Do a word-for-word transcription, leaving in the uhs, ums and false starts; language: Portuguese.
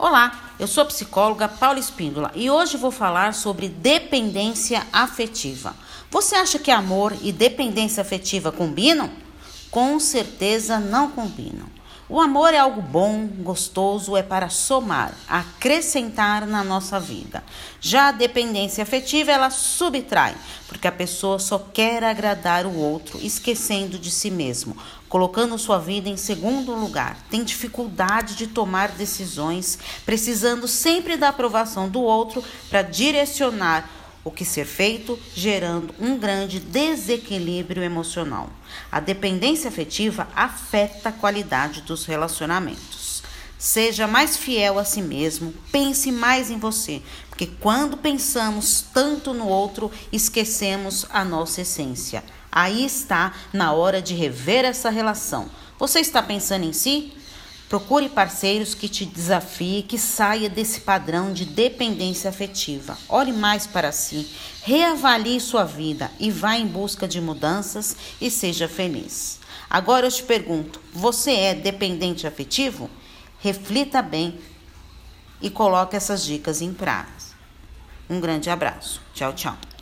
Olá, eu sou a psicóloga Paula Espíndola e hoje vou falar sobre dependência afetiva. Você acha que amor e dependência afetiva combinam? Com certeza não combinam. O amor é algo bom, gostoso, é para somar, acrescentar na nossa vida. Já a dependência afetiva, ela subtrai, porque a pessoa só quer agradar o outro, esquecendo de si mesmo, colocando sua vida em segundo lugar, tem dificuldade de tomar decisões, precisando sempre da aprovação do outro para direcionar o que ser feito, gerando um grande desequilíbrio emocional. A dependência afetiva afeta a qualidade dos relacionamentos. Seja mais fiel a si mesmo, pense mais em você, porque quando pensamos tanto no outro, esquecemos a nossa essência. Aí está na hora de rever essa relação. Você está pensando em si? Procure parceiros que te desafiem, que saia desse padrão de dependência afetiva. Olhe mais para si, reavalie sua vida e vá em busca de mudanças e seja feliz. Agora eu te pergunto, você é dependente afetivo? Reflita bem e coloque essas dicas em prática. Um grande abraço. Tchau, tchau.